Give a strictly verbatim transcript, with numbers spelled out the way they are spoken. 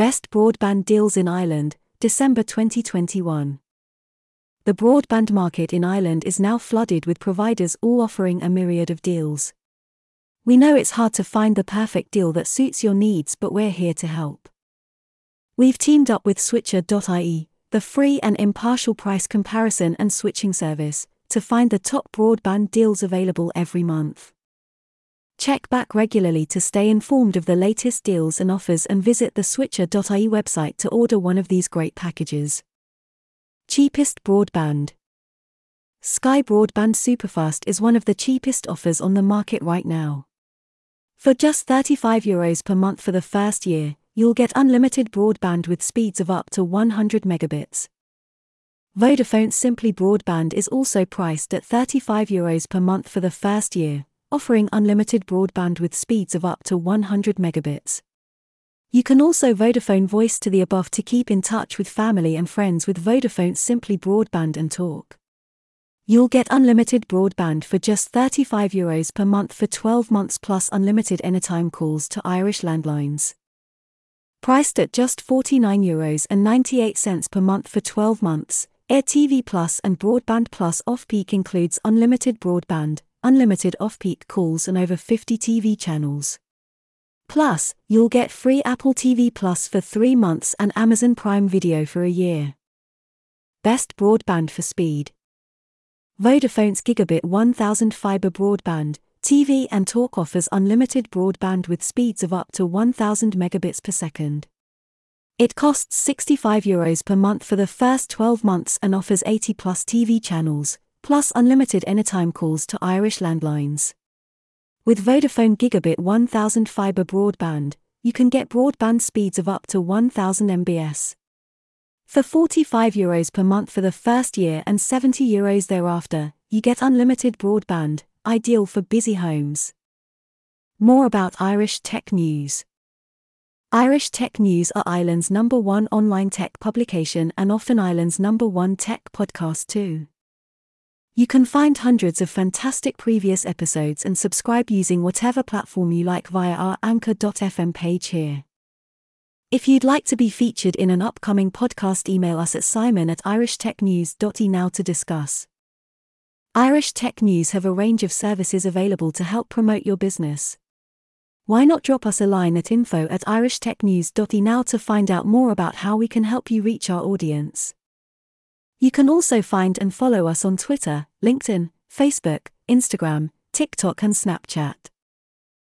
Best Broadband Deals in Ireland, December twenty twenty-one. The broadband market in Ireland is now flooded with providers all offering a myriad of deals. We know it's hard to find the perfect deal that suits your needs, but we're here to help. We've teamed up with Switcher dot I E, the free and impartial price comparison and switching service, to find the top broadband deals available every month. Check back regularly to stay informed of the latest deals and offers, and visit the Switcher dot I E website to order one of these great packages. Cheapest broadband. Sky Broadband Superfast is one of the cheapest offers on the market right now. For just thirty-five euros per month for the first year, you'll get unlimited broadband with speeds of up to one hundred megabits. Vodafone Simply Broadband is also priced at thirty-five euros per month for the first year, offering unlimited broadband with speeds of up to one hundred megabits. You can also Vodafone Voice to the above to keep in touch with family and friends with Vodafone Simply Broadband and Talk. You'll get unlimited broadband for just thirty-five euros per month for twelve months plus unlimited anytime calls to Irish landlines. Priced at just forty-nine euros and ninety-eight cents per month for twelve months, Eir T V Plus and Broadband Plus Off-Peak includes unlimited broadband, unlimited off-peak calls and over fifty T V channels. Plus, you'll get free Apple T V plus for three months and Amazon Prime Video for a year. Best broadband for speed. Vodafone's Gigabit one thousand Fibre Broadband, T V and Talk offers unlimited broadband with speeds of up to one thousand megabits per second. It costs sixty-five euros per month for the first twelve months and offers eighty plus T V channels. Plus unlimited anytime calls to Irish landlines. With Vodafone Gigabit one thousand Fibre Broadband, you can get broadband speeds of up to one thousand megabits per second. For forty-five euros per month for the first year and seventy euros thereafter, you get unlimited broadband, ideal for busy homes. More about Irish Tech News. Irish Tech News are Ireland's number one online tech publication and often Ireland's number one tech podcast too. You can find hundreds of fantastic previous episodes and subscribe using whatever platform you like via our anchor dot F M page here. If you'd like to be featured in an upcoming podcast, email us at simon at irish tech news dot I E now to discuss. Irish Tech News have a range of services available to help promote your business. Why not drop us a line at info at irish tech news dot I E now to find out more about how we can help you reach our audience. You can also find and follow us on Twitter, LinkedIn, Facebook, Instagram, TikTok and Snapchat.